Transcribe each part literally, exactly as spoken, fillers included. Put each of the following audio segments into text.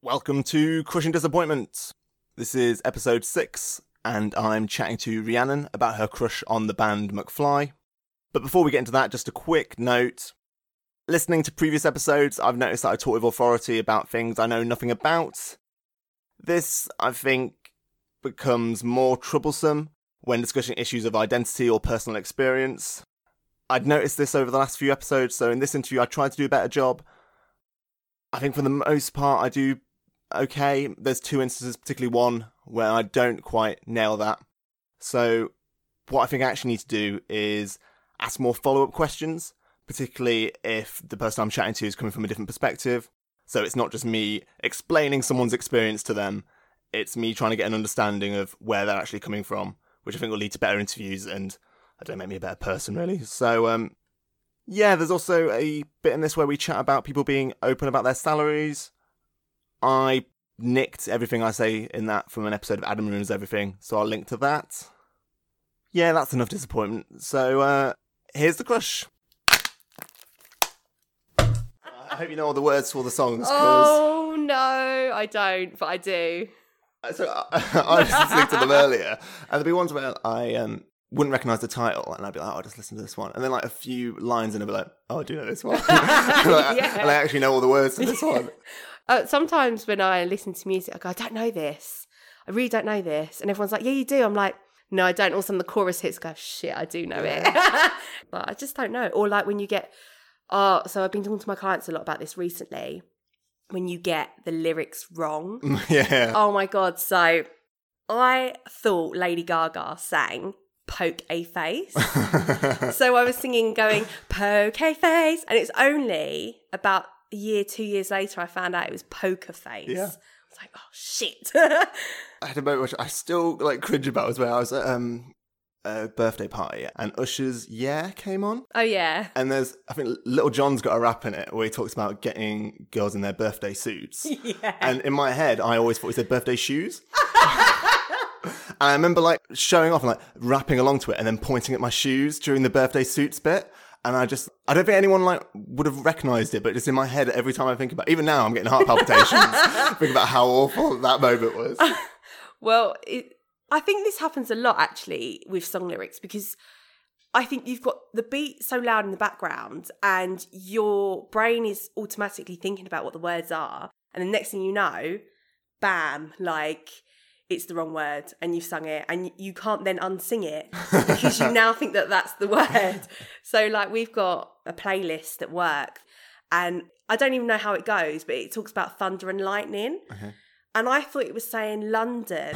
Welcome to Crushing Disappointment. This is episode six, and I'm chatting to Rhiannon about her crush on the band McFly. But before we get into that, just a quick note. Listening to previous episodes, I've noticed that I talk with authority about things I know nothing about. This, I think, becomes more troublesome when discussing issues of identity or personal experience. I'd noticed this over the last few episodes, so in this interview I tried to do a better job. I think for the most part I do okay. There's two instances, particularly one, where I don't quite nail that. So what I think I actually need to do is ask more follow-up questions, particularly if the person I'm chatting to is coming from a different perspective. So it's not just me explaining someone's experience to them, it's me trying to get an understanding of where they're actually coming from, which I think will lead to better interviews and, I don't know, make me a better person, really. So, um, yeah, there's also a bit in this where we chat about people being open about their salaries. I nicked everything I say in that from an episode of Adam Ruins Everything, so I'll link to that. Yeah, that's enough disappointment. So, uh, here's the crush. I hope you know all the words for all the songs. Oh, cause... no, I don't, but I do. So, I, I was listening to them earlier, and there'd be ones where I um wouldn't recognise the title, and I'd be like, oh, I just listened to this one. And then, like, a few lines, and I'd be like, oh, I do know this one. and, I, yeah. and I actually know all the words to this one. Uh, sometimes when I listen to music, I go, I don't know this. I really don't know this. And everyone's like, yeah, you do. I'm like, no, I don't. All of a sudden, the chorus hits, go, shit, I do know yeah. it. Like, I just don't know. Or, like, when you get, oh, uh, so I've been talking to my clients a lot about this recently, when you get the lyrics wrong. Yeah. Oh, my God. So I thought Lady Gaga sang Poke a Face. So I was singing going, poke a face. And it's only about a year, two years later, I found out it was poker face. Yeah. I was like, oh, shit. I had a moment which I still like cringe about as well. I was at um, a birthday party and Usher's Yeah came on. Oh, yeah. And there's, I think Little John's got a rap in it where he talks about getting girls in their birthday suits. Yeah. And in my head, I always thought he said birthday shoes. And I remember, like, showing off and, like, rapping along to it and then pointing at my shoes during the birthday suits bit. And I just, I don't think anyone, like, would have recognised it, but just in my head every time I think about it. Even now I'm getting heart palpitations thinking about how awful that moment was. Uh, well, it, I think this happens a lot, actually, with song lyrics because I think you've got the beat so loud in the background and your brain is automatically thinking about what the words are. And the next thing you know, bam, like... it's the wrong word and you've sung it and you can't then unsing it because you now think that that's the word. So, like, we've got a playlist at work and I don't even know how it goes, but it talks about thunder and lightning. Okay. And I thought it was saying London,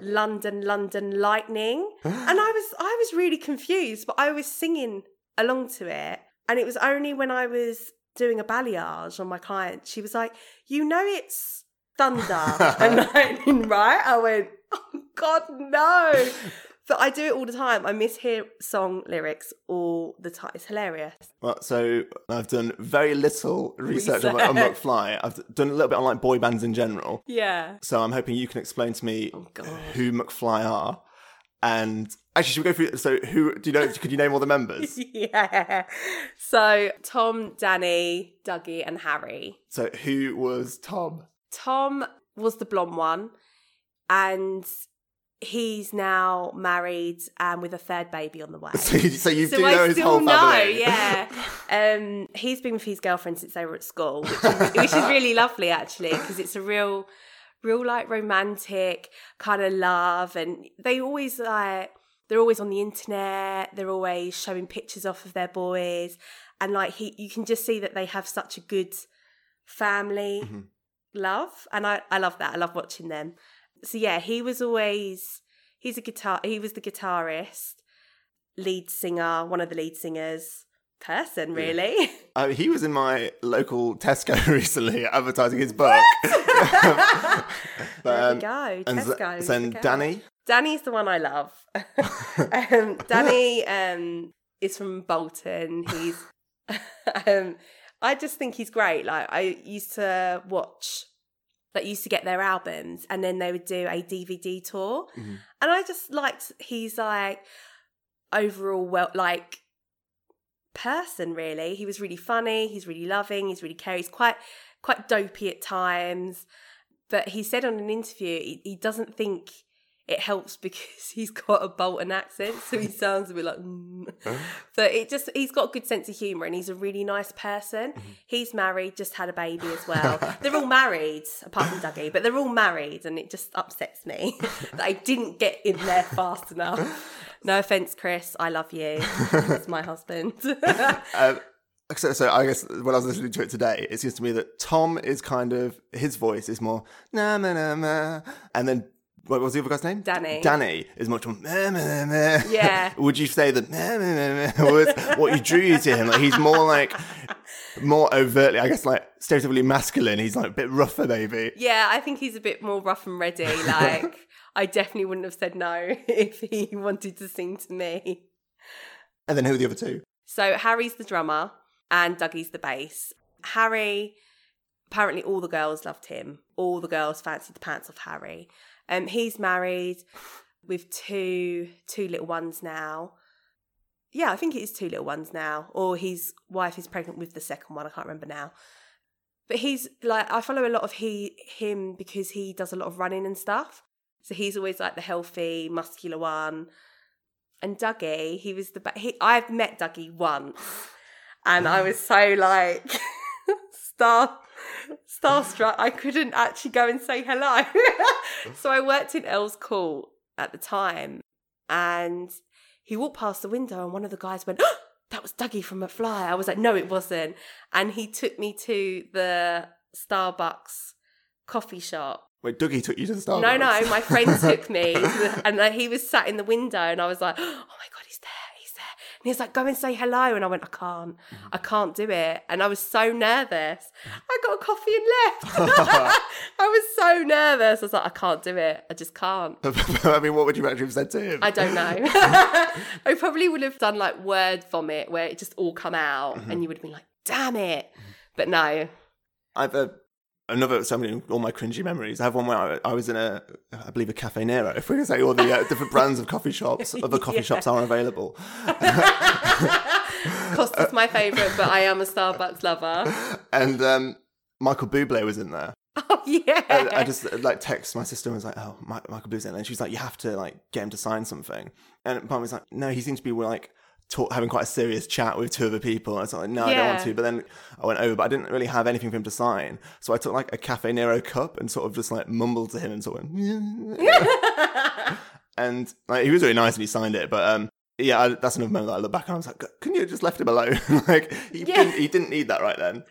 London, London, lightning. And I was, I was really confused, but I was singing along to it. And it was only when I was doing a balayage on my client, she was like, you know, it's thunder and lightning, right? I went, oh God, no. But I do it all the time. I mishear song lyrics all the time. It's hilarious. Well, so I've done very little research, research. on McFly. I've done a little bit on, like, boy bands in general. Yeah. So I'm hoping you can explain to me oh who McFly are. And actually, should we go through? So who, do you know, could you name all the members? Yeah. So Tom, Danny, Dougie and Harry. So who was Tom? Tom was the blonde one and he's now married and with a third baby on the way. So, so you so do I know his whole family? I still know, yeah. Um, he's been with his girlfriend since they were at school, which is, which is really lovely, actually, because it's a real, real, like, romantic kind of love. And they always, like, they're always on the internet. They're always showing pictures off of their boys. And, like, he, you can just see that they have such a good family. Mm-hmm. Love and I, I love that. I love watching them. So yeah, he was always he's a guitar he was the guitarist, lead singer, one of the lead singers person really. Yeah. Uh, he was in my local Tesco recently advertising his book. but, there um, we go. Tesco. And then okay. Danny. Danny's the one I love. um, Danny um, is from Bolton. He's. um, I just think he's great. Like, I used to watch, like, used to get their albums and then they would do a D V D tour. Mm-hmm. And I just liked, he's like, overall, well, like, person, really. He was really funny. He's really loving. He's really caring. He's quite, quite dopey at times. But he said on an interview he, he doesn't think it helps because he's got a Bolton accent, so he sounds a bit like... Mm. Huh? But it just, he's got a good sense of humour and he's a really nice person. Mm-hmm. He's married, just had a baby as well. They're all married, apart from Dougie, but they're all married, and it just upsets me that I didn't get in there fast enough. No offence, Chris, I love you. He's my husband. um, So, so I guess when I was listening to it today, it seems to me that Tom is kind of, his voice is more na na na na, and then what was the other guy's name? Danny. Danny is much more na na na. Yeah. Would you say that na na na was what you drew you to him? Like he's more like more overtly, I guess, like stereotypically masculine. He's like a bit rougher, maybe. Yeah, I think he's a bit more rough and ready. Like I definitely wouldn't have said no if he wanted to sing to me. And then who are the other two? So Harry's the drummer. And Dougie's the bass. Harry, apparently all the girls loved him. All the girls fancied the pants off Harry. Um, he's married with two two little ones now. Yeah, I think it is two little ones now. Or his wife is pregnant with the second one. I can't remember now. But he's like, I follow a lot of he him because he does a lot of running and stuff. So he's always like the healthy, muscular one. And Dougie, he was the ba- he, I've met Dougie once. And I was so, like, star starstruck. I couldn't actually go and say hello. So I worked in Elle's Court at the time. And he walked past the window and one of the guys went, oh, that was Dougie from McFly. I was like, no, it wasn't. And he took me to the Starbucks coffee shop. Wait, Dougie took you to the Starbucks? No, no, my friend took me. To the, and he was sat in the window and I was like, oh, my God, he's there. And he was like, go and say hello. And I went, I can't. I can't do it. And I was so nervous. I got a coffee and left. I was so nervous. I was like, I can't do it. I just can't. I mean, what would you actually have said to him? I don't know. I probably would have done like word vomit where it just all come out mm-hmm. and you would have been like, damn it. But no. I've uh, another, so many, all my cringy memories. I have one where I, I was in a, I believe a Cafe Nero. If we're going to say all the uh, different brands of coffee shops, other coffee yeah. shops are available. Costa's my favourite, but I am a Starbucks lover. And um, Michael Bublé was in there. Oh, yeah. And I just, like, text my sister and was like, oh, my- Michael Bublé's in there. And she's like, you have to, like, get him to sign something. And mum was like, no, he seems to be, like, Talk, having quite a serious chat with two other people. I was like, no, yeah. I don't want to. But then I went over, but I didn't really have anything for him to sign. So I took like a Cafe Nero cup and sort of just like mumbled to him and sort of went, and like, he was really nice and he signed it. But um, yeah, I, that's another moment that I look back and I was like, couldn't you have just left him alone? like he, yeah. didn't, he didn't need that right then.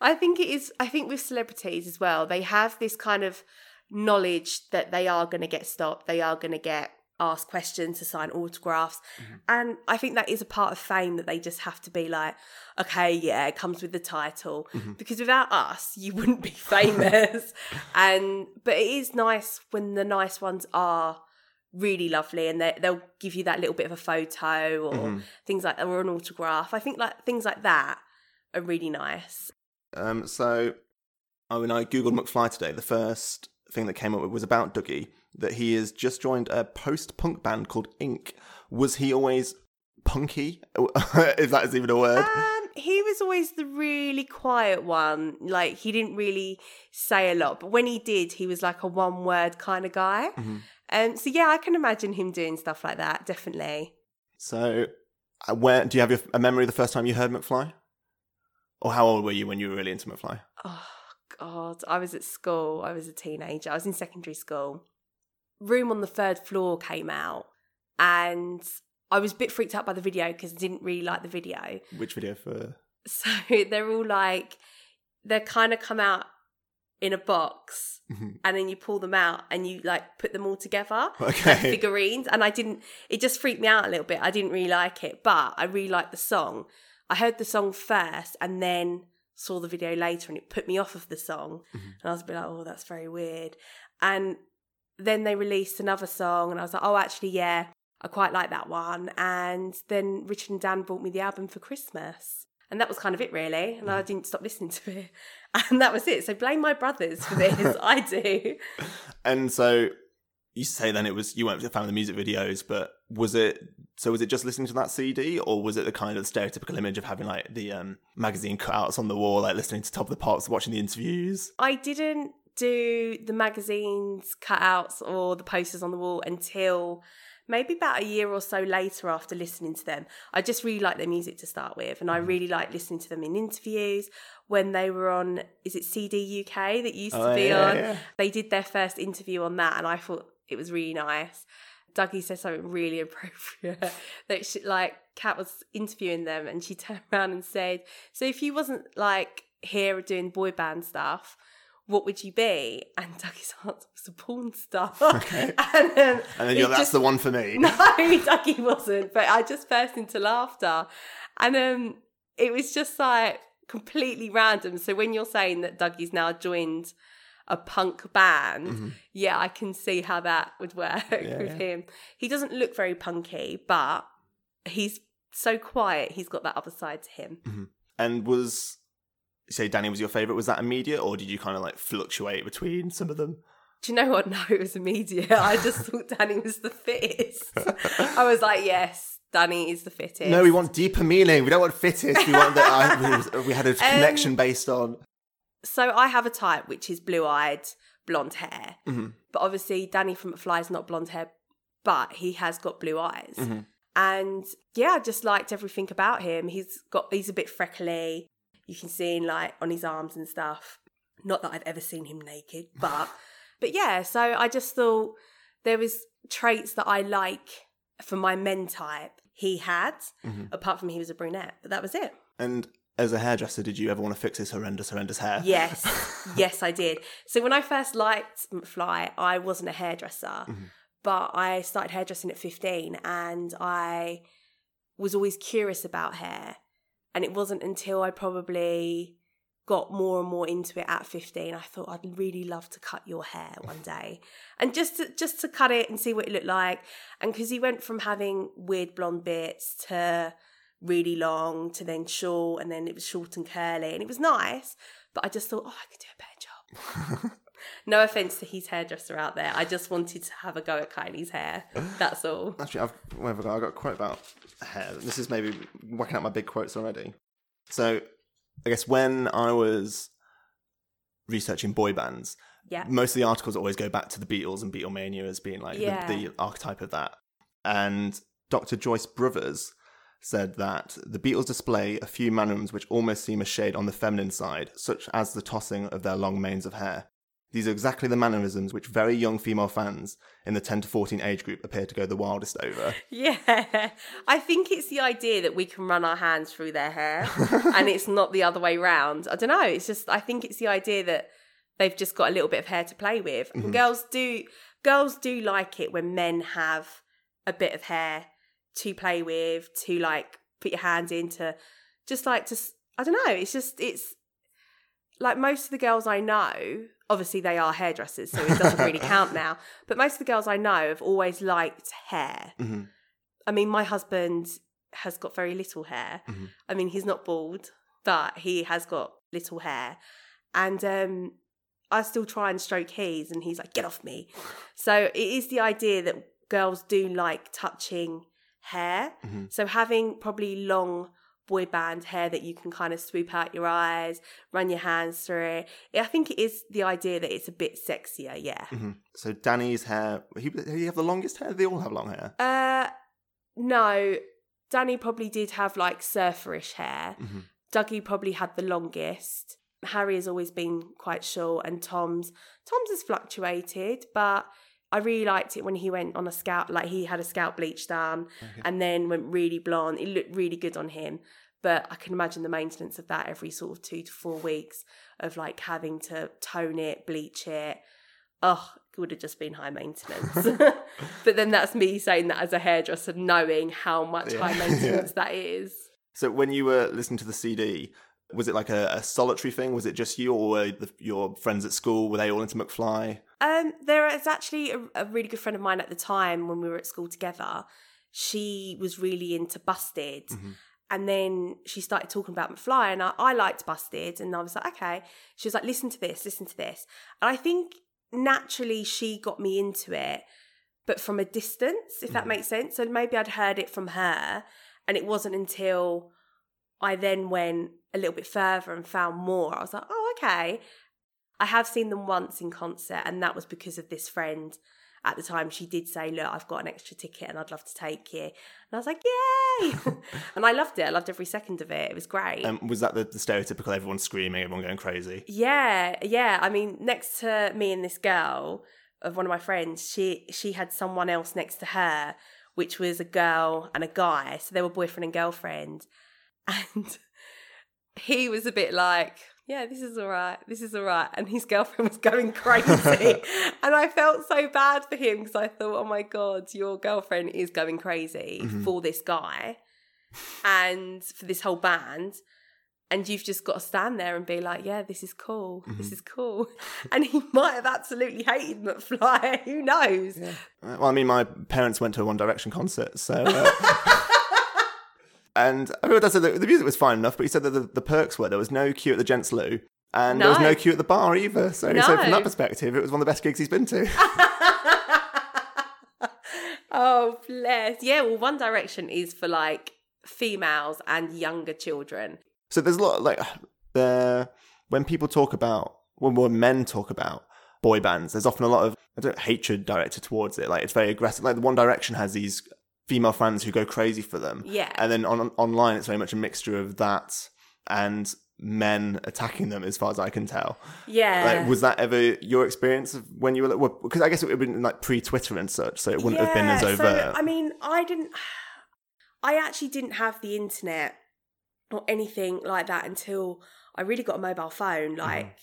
I think it is, I think with celebrities as well, they have this kind of knowledge that they are going to get stopped. They are going to get ask questions, to sign autographs. Mm-hmm. And I think that is a part of fame that they just have to be like, okay, yeah, it comes with the title. Mm-hmm. Because without us, you wouldn't be famous. and But it is nice when the nice ones are really lovely and they, they'll give you that little bit of a photo or mm-hmm. things like that, or an autograph. I think like things like that are really nice. Um, so I mean, I Googled McFly today. The first thing that came up was about Dougie, that he has just joined a post-punk band called Ink. Was he always punky? If that is even a word. Um, he was always the really quiet one. Like, he didn't really say a lot. But when he did, he was like a one-word kind of guy. Mm-hmm. Um, so, yeah, I can imagine him doing stuff like that, definitely. So, uh, where do you have your, a memory of the first time you heard McFly? Or how old were you when you were really into McFly? Oh, God. I was at school. I was a teenager. I was in secondary school. Room on the Third Floor came out and I was a bit freaked out by the video because I didn't really like the video. Which video for? So they're all like, they kind of come out in a box and then you pull them out and you like put them all together. Okay. Like figurines. And I didn't, it just freaked me out a little bit. I didn't really like it, but I really liked the song. I heard the song first and then saw the video later and it put me off of the song. Mm-hmm. And I was a bit like, oh, that's very weird. And then they released another song and I was like, oh, actually, yeah, I quite like that one. And then Richard and Dan bought me the album for Christmas. And that was kind of it, really. And I didn't stop listening to it. And that was it. So blame my brothers for this. I do. And so you say then it was, you weren't a fan of the music videos, but was it, so was it just listening to that C D or was it the kind of stereotypical image of having like the um, magazine cutouts on the wall, like listening to Top of the Pops, watching the interviews? I didn't do the magazines, cutouts or the posters on the wall until maybe about a year or so later after listening to them. I just really like their music to start with, and I really like listening to them in interviews. When they were on, is it C D U K that used to oh, be yeah, on? Yeah. They did their first interview on that and I thought it was really nice. Dougie said something really appropriate that she, like, Kat was interviewing them and she turned around and said, so if you wasn't like here doing boy band stuff, what would you be? And Dougie's answer was a porn star. Okay. and, um, and then you're, that's just, the one for me. No, Dougie wasn't, but I just burst into laughter. And um, it was just like completely random. So when you're saying that Dougie's now joined a punk band, mm-hmm. yeah, I can see how that would work yeah, with yeah. him. He doesn't look very punky, but he's so quiet. He's got that other side to him. Mm-hmm. And was... say Danny was your favourite, was that immediate or did you kind of like fluctuate between some of them? Do you know what? No, it was immediate. I just thought Danny was the fittest. I was like, yes, Danny is the fittest. No, we want deeper meaning. We don't want fittest. We want that. I, we had a connection um, based on. So I have a type, which is blue-eyed, blonde hair. Mm-hmm. But obviously Danny from McFly is not blonde hair, but he has got blue eyes. Mm-hmm. And yeah, I just liked everything about him. He's got, he's a bit freckly. You can see him like on his arms and stuff. Not that I've ever seen him naked, but but yeah, so I just thought there was traits that I like for my men type he had, mm-hmm. apart from he was a brunette, but that was it. And as a hairdresser, did you ever want to fix his horrendous, horrendous hair? Yes. Yes, I did. So when I first liked McFly, I wasn't a hairdresser, mm-hmm. but I started hairdressing at fifteen and I was always curious about hair. And it wasn't until I probably got more and more into it at fifteen, I thought I'd really love to cut your hair one day. And just to, just to cut it and see what it looked like. And because he went from having weird blonde bits to really long to then short, and then it was short and curly. And it was nice, but I just thought, oh, I could do a better job. No offence to his hairdresser out there. I just wanted to have a go at cutting his hair. That's all. Actually, I've, where have I got? I've got a quote about hair. This is maybe whacking out my big quotes already. So I guess when I was researching boy bands, yeah. most of the articles always go back to the Beatles and Beatlemania as being like yeah. the, the archetype of that. And Doctor Joyce Brothers said that the Beatles display a few mannerisms which almost seem a shade on the feminine side, such as the tossing of their long manes of hair. These are exactly the mannerisms which very young female fans in the ten to fourteen age group appear to go the wildest over. Yeah. I think it's the idea that we can run our hands through their hair and it's not the other way round. I don't know. It's just, I think it's the idea that they've just got a little bit of hair to play with. Mm-hmm. And girls do, girls do like it when men have a bit of hair to play with, to like put your hand in, to just like to, I don't know. It's just, it's like most of the girls I know, obviously they are hairdressers, so it doesn't really count now. But most of the girls I know have always liked hair. Mm-hmm. I mean, my husband has got very little hair. Mm-hmm. I mean, he's not bald, but he has got little hair. And um, I still try and stroke his, and he's like, get off me. So it is the idea that girls do like touching hair. Mm-hmm. So having probably long boy band hair that you can kind of swoop out your eyes, run your hands through. I think it is the idea that it's a bit sexier, yeah. Mm-hmm. So Danny's hair, he, he have the longest hair? They all have long hair? Uh, no, Danny probably did have like surferish hair. Mm-hmm. Dougie probably had the longest. Harry has always been quite short, and Tom's, Tom's has fluctuated, but I really liked it when he went on a scalp, like he had a scalp bleach done okay. and then went really blonde. It looked really good on him. But I can imagine the maintenance of that every sort of two to four weeks of like having to tone it, bleach it. Oh, it would have just been high maintenance. But then that's me saying that as a hairdresser, knowing how much yeah. high maintenance yeah. that is. So when you were listening to the C D, was it like a, a solitary thing? Was it just you or were the, your friends at school? Were they all into McFly? Um, there is actually a, a really good friend of mine at the time when we were at school together. She was really into Busted. Mm-hmm. And then she started talking about McFly and I, I liked Busted. And I was like, okay. She was like, listen to this, listen to this. And I think naturally she got me into it, but from a distance, if mm-hmm. that makes sense. So maybe I'd heard it from her. And it wasn't until I then went a little bit further and found more. I was like, oh, okay. I have seen them once in concert, and that was because of this friend at the time. She did say, look, I've got an extra ticket and I'd love to take you. And I was like, yay! And I loved it. I loved every second of it. It was great. Um, was that the, the stereotypical everyone screaming, everyone going crazy? Yeah, yeah. I mean, next to me and this girl, of one of my friends, she she had someone else next to her, which was a girl and a guy. So they were boyfriend and girlfriend. And he was a bit like, yeah, this is all right, this is all right. And his girlfriend was going crazy. And I felt so bad for him because I thought, oh my God, your girlfriend is going crazy mm-hmm. for this guy and for this whole band. And you've just got to stand there and be like, yeah, this is cool. Mm-hmm. This is cool. And he might have absolutely hated McFly. Who knows? Yeah. Well, I mean, my parents went to a One Direction concert, so... Uh... And I realised that the music was fine enough, but he said that the, the perks were there was no queue at the gents' loo, and no. there was no queue at the bar either. So, no. so from that perspective, it was one of the best gigs he's been to. Oh, bless. Yeah, well, One Direction is for, like, females and younger children. So there's a lot, like, uh, when people talk about, when, when men talk about boy bands, there's often a lot of, I don't know, hatred directed towards it. Like, it's very aggressive. Like, the One Direction has these female fans who go crazy for them. Yeah. And then on, on online, it's very much a mixture of that and men attacking them, as far as I can tell. Yeah. Like, was that ever your experience of when you were, well, because I guess it would have been, like, pre-Twitter and such, so it wouldn't yeah, have been as overt. So, I mean, I didn't, I actually didn't have the internet or anything like that until I really got a mobile phone, like, mm.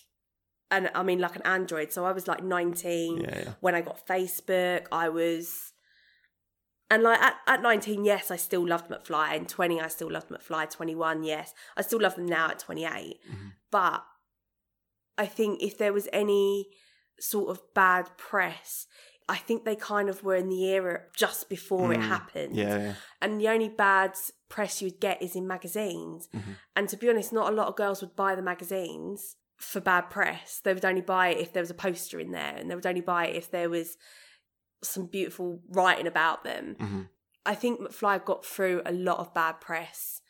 and I mean, like an Android. So I was like nineteen yeah, yeah. when I got Facebook. I was, and like at, at nineteen, yes, I still loved McFly. And twenty, I still loved McFly. twenty-one, yes. I still love them now at twenty-eight. Mm-hmm. But I think if there was any sort of bad press, I think they kind of were in the era just before mm. it happened. Yeah, yeah. And the only bad press you'd get is in magazines. Mm-hmm. And to be honest, not a lot of girls would buy the magazines for bad press. They would only buy it if there was a poster in there, and they would only buy it if there was some beautiful writing about them. Mm-hmm. I think McFly got through a lot of bad press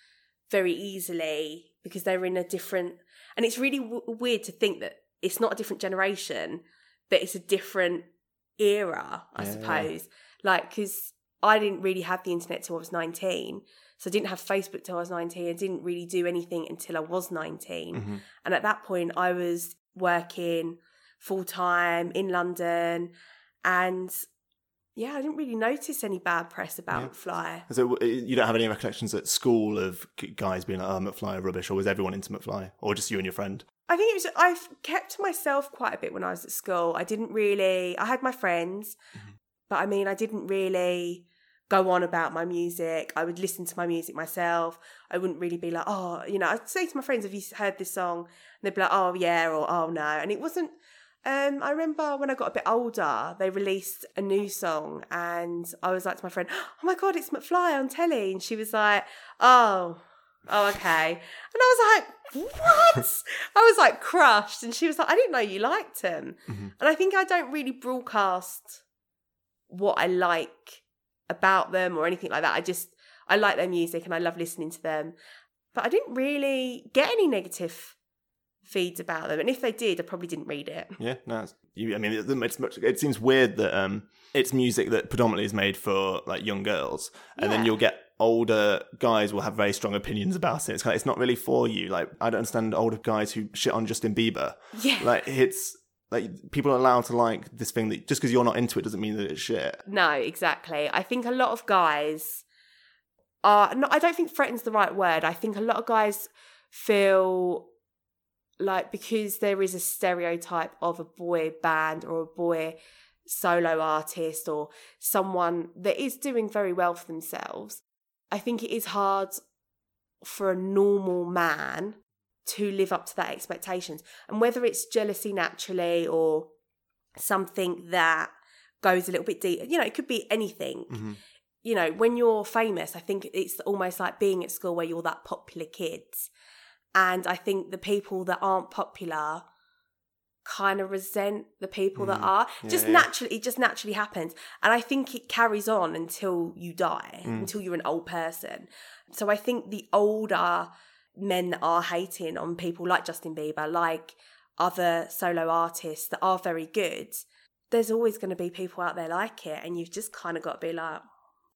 very easily because they were in a different... And it's really w- weird to think that it's not a different generation, but it's a different era, I yeah. suppose. Like, because I didn't really have the internet till I was nineteen. So I didn't have Facebook till I was nineteen. I didn't really do anything until I was nineteen. Mm-hmm. And at that point, I was working full-time in London. And, yeah, I didn't really notice any bad press about yeah. McFly. So you don't have any recollections at school of guys being like, oh, McFly are rubbish, or was everyone into McFly? Or just you and your friend? I think it was... I kept to myself quite a bit when I was at school. I didn't really... I had my friends, mm-hmm. but, I mean, I didn't really... go on about my music. I would listen to my music myself. I wouldn't really be like, oh, you know, I'd say to my friends, have you heard this song? And they'd be like, oh yeah, or oh no. And it wasn't, um, I remember when I got a bit older, they released a new song and I was like to my friend, oh my God, it's McFly on telly. And she was like, oh, oh, okay. And I was like, what? I was like crushed. And she was like, I didn't know you liked him. Mm-hmm. And I think I don't really broadcast what I like about them or anything like that. I just I like their music and I love listening to them, but I didn't really get any negative feeds about them, and if they did, I probably didn't read it. Yeah, no, it's, you, I mean, it, it's much, it seems weird that um, it's music that predominantly is made for like young girls, and yeah. then you'll get older guys will have very strong opinions about it. It's kind of, it's not really for you. Like, I don't understand older guys who shit on Justin Bieber. Yeah, like it's. Like, people are allowed to like this thing that just because you're not into it doesn't mean that it's shit. No, exactly. I think a lot of guys are... No, I don't think threaten's the right word. I think a lot of guys feel like because there is a stereotype of a boy band or a boy solo artist or someone that is doing very well for themselves, I think it is hard for a normal man to live up to that expectations. And whether it's jealousy naturally or something that goes a little bit deep, you know, it could be anything. Mm-hmm. You know, when you're famous, I think it's almost like being at school where you're that popular kid. And I think the people that aren't popular kind of resent the people mm. that are. Yeah, just yeah. naturally, it just naturally happens. And I think it carries on until you die, mm. until you're an old person. So I think the older men that are hating on people like Justin Bieber, like other solo artists that are very good, there's always going to be people out there like it, and you've just kind of got to be like,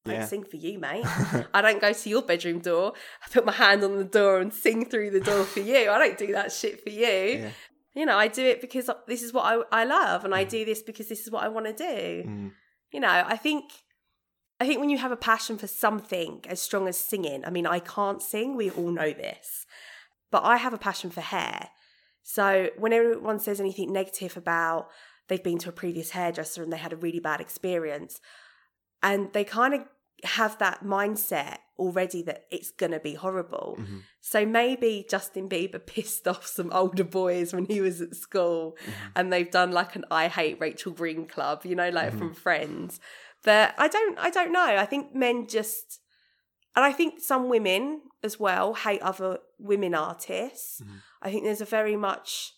I don't yeah. sing for you, mate. I don't go to your bedroom door, I put my hand on the door and sing through the door for you. I don't do that shit for you. Yeah. You know, I do it because this is what I, I love, and I do this because this is what I want to do. Mm. You know, I think... I think when you have a passion for something as strong as singing, I mean, I can't sing, we all know this, but I have a passion for hair. So when everyone says anything negative about they've been to a previous hairdresser and they had a really bad experience, and they kind of have that mindset already that it's going to be horrible. Mm-hmm. So maybe Justin Bieber pissed off some older boys when he was at school, mm-hmm. and they've done like an I Hate Rachel Green club, you know, like mm-hmm. from Friends. That I don't, I don't know. I think men just, and I think some women as well hate other women artists. Mm-hmm. I think there's a very much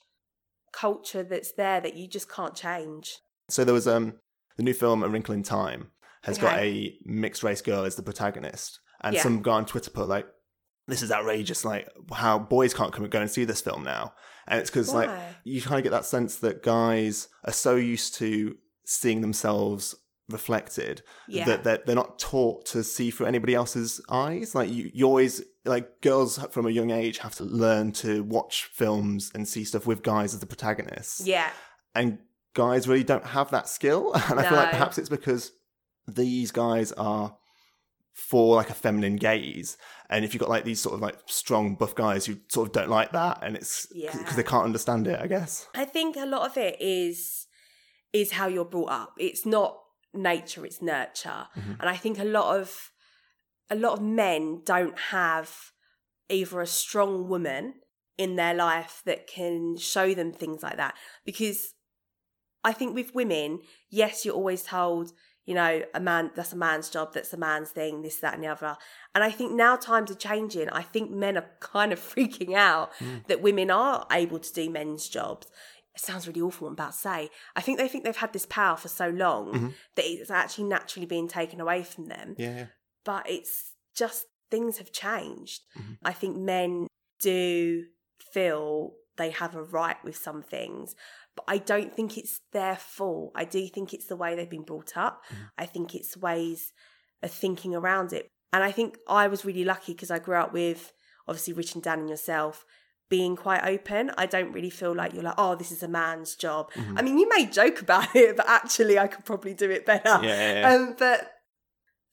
culture that's there that you just can't change. So there was um the new film A Wrinkle in Time has okay. got a mixed race girl as the protagonist, and yeah. some guy on Twitter put like, "This is outrageous! Like how boys can't come and go and see this film now," and it's because like you kind of get that sense that guys are so used to seeing themselves reflected yeah. that, that they're not taught to see through anybody else's eyes. Like you, you always like girls from a young age have to learn to watch films and see stuff with guys as the protagonists. Yeah, and guys really don't have that skill. And no. I feel like perhaps it's because these guys are for like a feminine gaze, and if you've got like these sort of like strong buff guys who sort of don't like that, and it's because yeah. they can't understand it. I guess I think a lot of it is is how you're brought up. It's not nature, it's nurture. Mm-hmm. And I think a lot of a lot of men don't have either a strong woman in their life that can show them things like that, because I think with women, yes, you're always told, you know, a man, that's a man's job, that's a man's thing, this, that and the other. And I think now times are changing. I think men are kind of freaking out mm. that women are able to do men's jobs. It sounds really awful, I'm about to say. I think they think they've had this power for so long mm-hmm. that it's actually naturally being taken away from them. Yeah, yeah. But it's just things have changed. Mm-hmm. I think men do feel they have a right with some things, but I don't think it's their fault. I do think it's the way they've been brought up. Mm-hmm. I think it's ways of thinking around it. And I think I was really lucky because I grew up with, obviously, Rich and Dan and yourself, being quite open. I don't really feel like you're like, oh, this is a man's job. Mm-hmm. I mean, you may joke about it, but actually I could probably do it better. Yeah, yeah, yeah. Um, but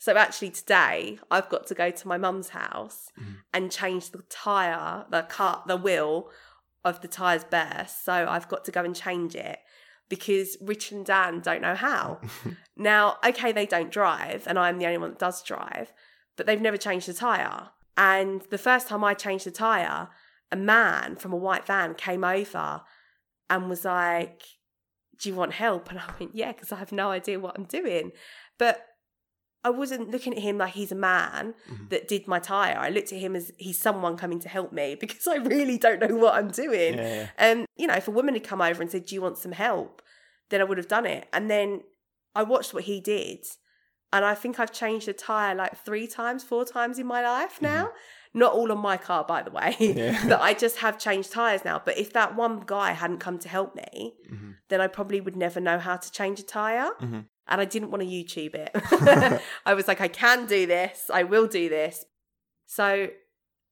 so actually today I've got to go to my mum's house mm-hmm. and change the tyre, the car, the wheel of the tyre's burst. So I've got to go and change it because Rich and Dan don't know how. Now, okay, they don't drive and I'm the only one that does drive, but they've never changed the tyre. And the first time I changed the tyre, a man from a white van came over and was like, do you want help? And I went, yeah, because I have no idea what I'm doing. But I wasn't looking at him like he's a man mm-hmm. that did my tyre. I looked at him as he's someone coming to help me because I really don't know what I'm doing. And, yeah, yeah. um, you know, if a woman had come over and said, do you want some help? Then I would have done it. And then I watched what he did. And I think I've changed a tyre like three times, four times in my life now. Mm-hmm. Not all on my car, by the way, yeah. but I just have changed tyres now. But if that one guy hadn't come to help me, mm-hmm. then I probably would never know how to change a tyre. Mm-hmm. And I didn't want to YouTube it. I was like, I can do this. I will do this. So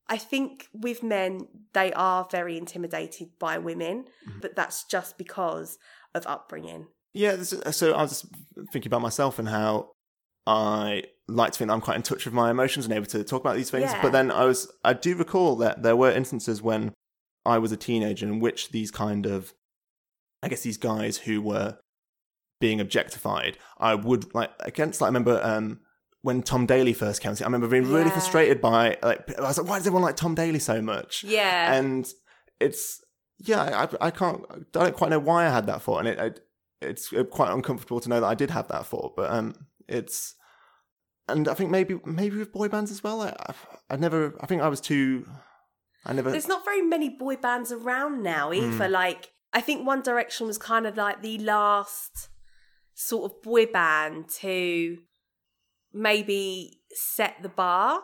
I think with men, they are very intimidated by women, mm-hmm. but that's just because of upbringing. Yeah, this is, so I was just thinking about myself and how I like to think that I'm quite in touch with my emotions and able to talk about these things. Yeah. But then I was, I do recall that there were instances when I was a teenager in which these kind of, I guess these guys who were being objectified, I would like, against, like I remember um, when Tom Daley first came, I remember being really yeah. frustrated by, like, I was like, why does everyone like Tom Daley so much? Yeah. And it's, yeah, I, I can't, I don't quite know why I had that thought. And it, it it's quite uncomfortable to know that I did have that thought, but um, it's, and I think maybe maybe with boy bands as well. I, I, I never... I think I was too... I never... There's not very many boy bands around now either. Mm. Like, I think One Direction was kind of like the last sort of boy band to maybe set the bar.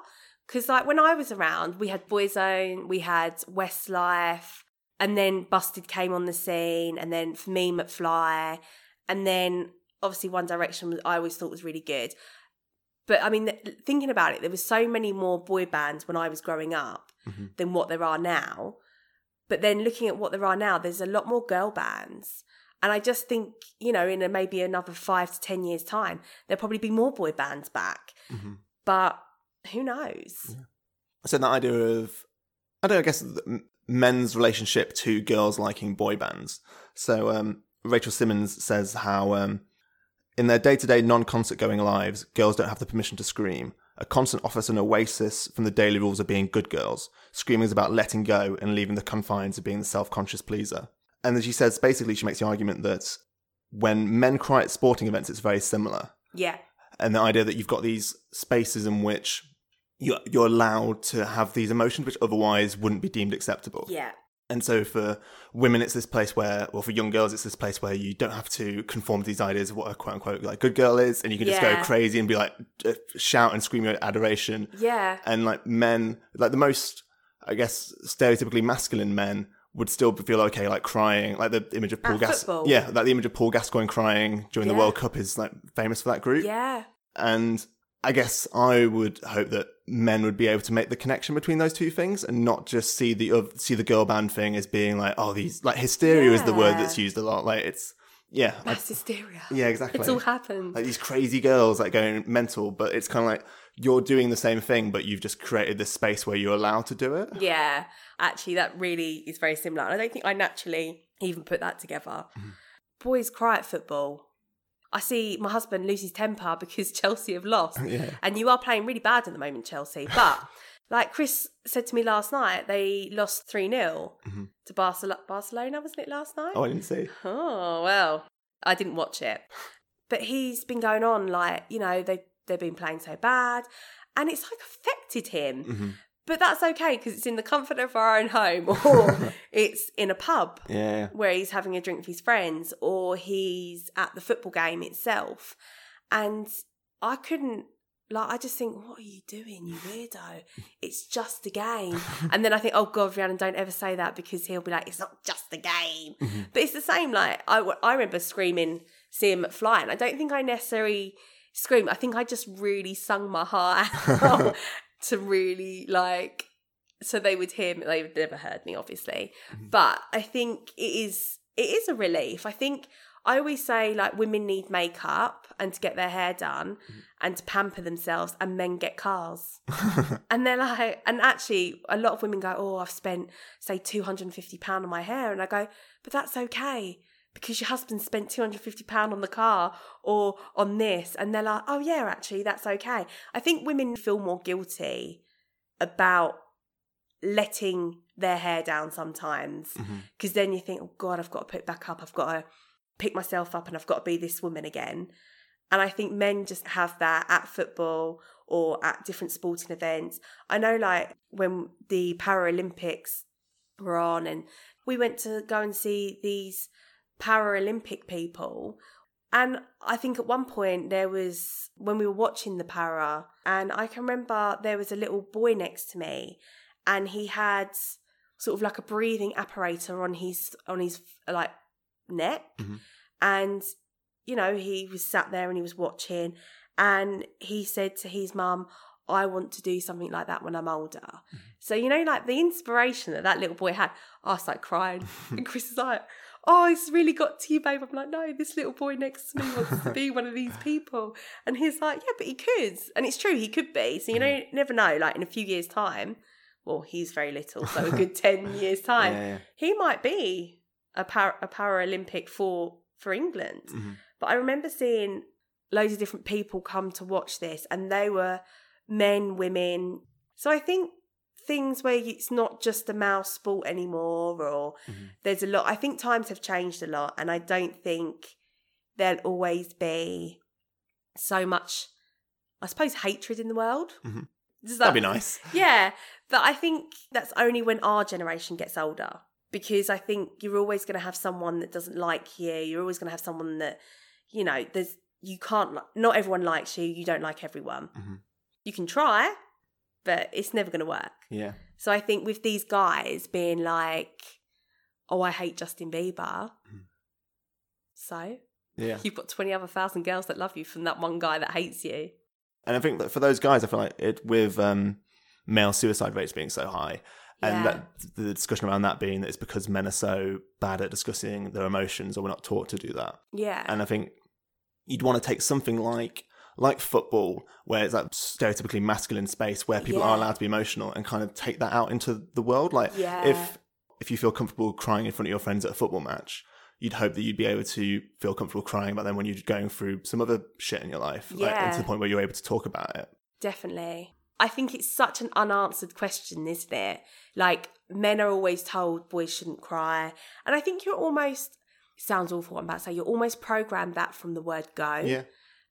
Because like when I was around, we had Boyzone, we had Westlife, And then Busted came on the scene, and then for me, McFly, and then obviously One Direction was, I always thought was really good. But I mean, thinking about it, there were so many more boy bands when I was growing up mm-hmm. than what there are now. But then looking at what there are now, there's a lot more girl bands. And I just think, you know, in a, maybe another five to ten years' time, there'll probably be more boy bands back. Mm-hmm. But who knows? Yeah. So that idea of, I don't know, I guess men's relationship to girls liking boy bands. So um, Rachel Simmons says how... Um, in their day-to-day non-concert going lives, girls don't have the permission to scream. A constant office and oasis from the daily rules of being good girls. Screaming is about letting go and leaving the confines of being the self-conscious pleaser. And then she says, basically, she makes the argument that when men cry at sporting events, it's very similar. Yeah. And the idea that you've got these spaces in which you're, you're allowed to have these emotions, which otherwise wouldn't be deemed acceptable. Yeah. And so for women, it's this place where, or for young girls, it's this place where you don't have to conform to these ideas of what a quote-unquote like good girl is, and you can just yeah. go crazy and be like, shout and scream your adoration. Yeah. And like men, like the most, I guess, stereotypically masculine men would still feel okay, like crying, like the image of Paul Gascoigne. Yeah, like the image of Paul Gascoigne crying during yeah. the World Cup is like famous for that group. Yeah. And I guess I would hope that men would be able to make the connection between those two things and not just see the uh, see the girl band thing as being like, oh, these like hysteria yeah. is the word that's used a lot. Like it's yeah, mass I, hysteria. Yeah, exactly. It's all happened. Like these crazy girls like going mental, but it's kind of like you're doing the same thing, but you've just created this space where you're allowed to do it. Yeah, actually, that really is very similar. And I don't think I naturally even put that together. Mm. Boys cry at football. I see my husband lose his temper because Chelsea have lost. Yeah. And you are playing really bad at the moment, Chelsea. But like Chris said to me last night, they lost three nil mm-hmm. to Barcelona. Barcelona, wasn't it, last night? Oh, I didn't see. Oh, well, I didn't watch it. But he's been going on like, you know, they, they've been playing so bad. And it's like affected him. Mm-hmm. But that's okay because it's in the comfort of our own home, or it's in a pub yeah. where he's having a drink with his friends, or he's at the football game itself. And I couldn't, like, I just think, what are you doing, you weirdo? It's just a game. And then I think, oh God, Rhiannon, don't ever say that, because he'll be like, it's not just a game. Mm-hmm. But it's the same, like, I, I remember screaming, seeing McFly, and I don't think I necessarily screamed. I think I just really sung my heart out. To really like, so they would hear me. They would never heard me, obviously. Mm-hmm. But I think it is it is a relief. I think I always say like women need makeup and to get their hair done mm-hmm. and to pamper themselves, and men get cars. And they're like, and actually a lot of women go, oh, I've spent say two hundred fifty pounds on my hair, and I go, but that's okay, because your husband spent two hundred fifty pounds on the car or on this. And they're like, oh, yeah, actually, that's okay. I think women feel more guilty about letting their hair down sometimes, because mm-hmm. then you think, oh, God, I've got to put it back up. I've got to pick myself up, and I've got to be this woman again. And I think men just have that at football or at different sporting events. I know, like, when the Paralympics were on, and we went to go and see these Paralympic people, and I think at one point there was, when we were watching the para, and I can remember there was a little boy next to me, and he had sort of like a breathing apparatus on his on his like neck mm-hmm. and you know he was sat there and he was watching, and he said to his mum, I want to do something like that when I'm older. Mm-hmm. So you know, like the inspiration that that little boy had, I was like crying and Chris is like, oh, it's really got to you, babe. I'm like, no, this little boy next to me wants to be one of these people. And he's like, yeah, but he could. And it's true, he could be. So you know, you never know, like in a few years' time, well, he's very little, so a good ten years' time, yeah, yeah. he might be a, par- a Paralympic for, for England. Mm-hmm. But I remember seeing loads of different people come to watch this, and they were men, women. So I think things where it's not just a male sport anymore, or mm-hmm. there's a lot. I think times have changed a lot, and I don't think there'll always be so much, I suppose, hatred in the world. Mm-hmm. Does that, That'd be nice. Yeah, but I think that's only when our generation gets older, because I think you're always going to have someone that doesn't like you. You're always going to have someone that, you know, there's you can't, not everyone likes you. You don't like everyone. Mm-hmm. You can try, but it's never going to work. Yeah. So I think with these guys being like, oh, I hate Justin Bieber. Mm. So? Yeah. You've got twenty other thousand girls that love you from that one guy that hates you. And I think that for those guys, I feel like it with um, male suicide rates being so high, yeah. and that, the discussion around that being that it's because men are so bad at discussing their emotions, or we're not taught to do that. Yeah. And I think you'd want to take something like like football, where it's that stereotypically masculine space where people yeah. are allowed to be emotional, and kind of take that out into the world. Like yeah. if if you feel comfortable crying in front of your friends at a football match, you'd hope that you'd be able to feel comfortable crying about them when you're going through some other shit in your life, yeah. like, and to the point where you're able to talk about it. Definitely. I think it's such an unanswered question, isn't it? Like, men are always told boys shouldn't cry. And I think you're almost, sounds awful what I'm about to say, you're almost programmed that from the word go. Yeah.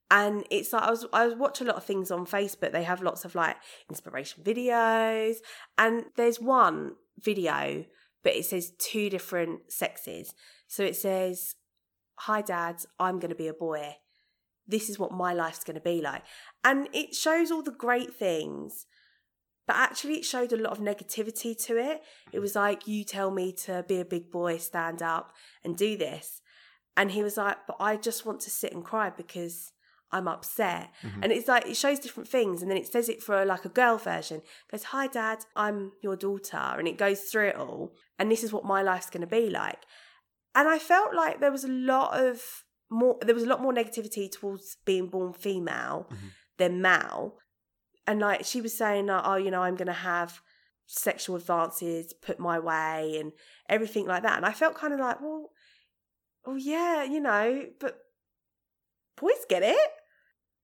And it's like, I was I watch a lot of things on Facebook. They have lots of like inspiration videos. And there's one video, but it says two different sexes. So it says, hi, dads, I'm going to be a boy. This is what my life's going to be like. And it shows all the great things, but actually it showed a lot of negativity to it. It was like, you tell me to be a big boy, stand up and do this. And he was like, but I just want to sit and cry because I'm upset. Mm-hmm. And it's like, it shows different things. And then it says it for like a girl version. It goes, hi, dad, I'm your daughter. And it goes through it all. And this is what my life's going to be like. And I felt like there was a lot of more, there was a lot more negativity towards being born female mm-hmm. than male. And like, she was saying, like, oh, you know, I'm going to have sexual advances put my way and everything like that. And I felt kind of like, well, oh yeah, you know, but boys get it.